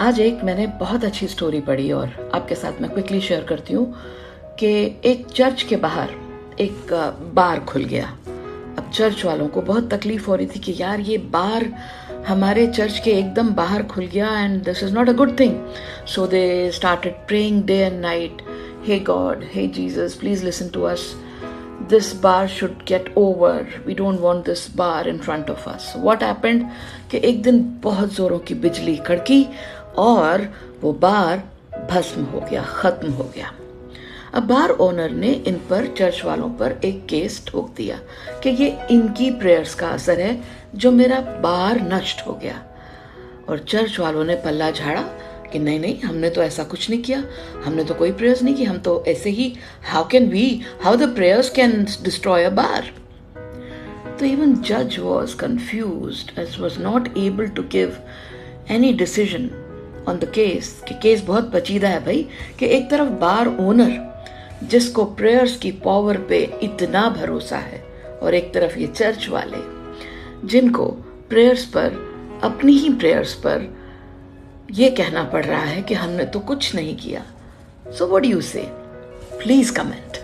आज एक मैंने बहुत अच्छी स्टोरी पढ़ी और आपके साथ मैं क्विकली शेयर करती हूँ कि एक चर्च के बाहर एक बार खुल गया। अब चर्च वालों को बहुत तकलीफ हो रही थी कि यार ये बार हमारे चर्च के एकदम बाहर खुल गया and this is not a good thing. So they started praying day and night, hey God, hey Jesus, please listen to us, this bar should get over, we don't want this bar in front of us। What happened कि एक दिन बहुत ज़ोरों की बिजली कड़की और वो बार भस्म हो गया, ख़त्म हो गया। अब बार ओनर ने इन पर, चर्च वालों पर, एक केस ठोक दिया कि ये इनकी प्रेयर्स का असर है जो मेरा बार नष्ट हो गया। और चर्च वालों ने पल्ला झाड़ा कि नहीं, हमने तो ऐसा कुछ नहीं किया, हमने तो कोई प्रेयर्स नहीं की, हम तो ऐसे ही, how the prayers can destroy a bar. तो इवन जज was confused as was not able to give any decision on the case. कि केस बहुत पेचीदा है भाई, कि एक तरफ बार ओनर जिसको प्रेयर्स की पावर पे इतना भरोसा है और एक तरफ ये चर्च वाले जिनको प्रेयर्स पर, अपनी ही प्रेयर्स पर ये कहना पड़ रहा है कि हमने तो कुछ नहीं किया। So what do you say, please comment.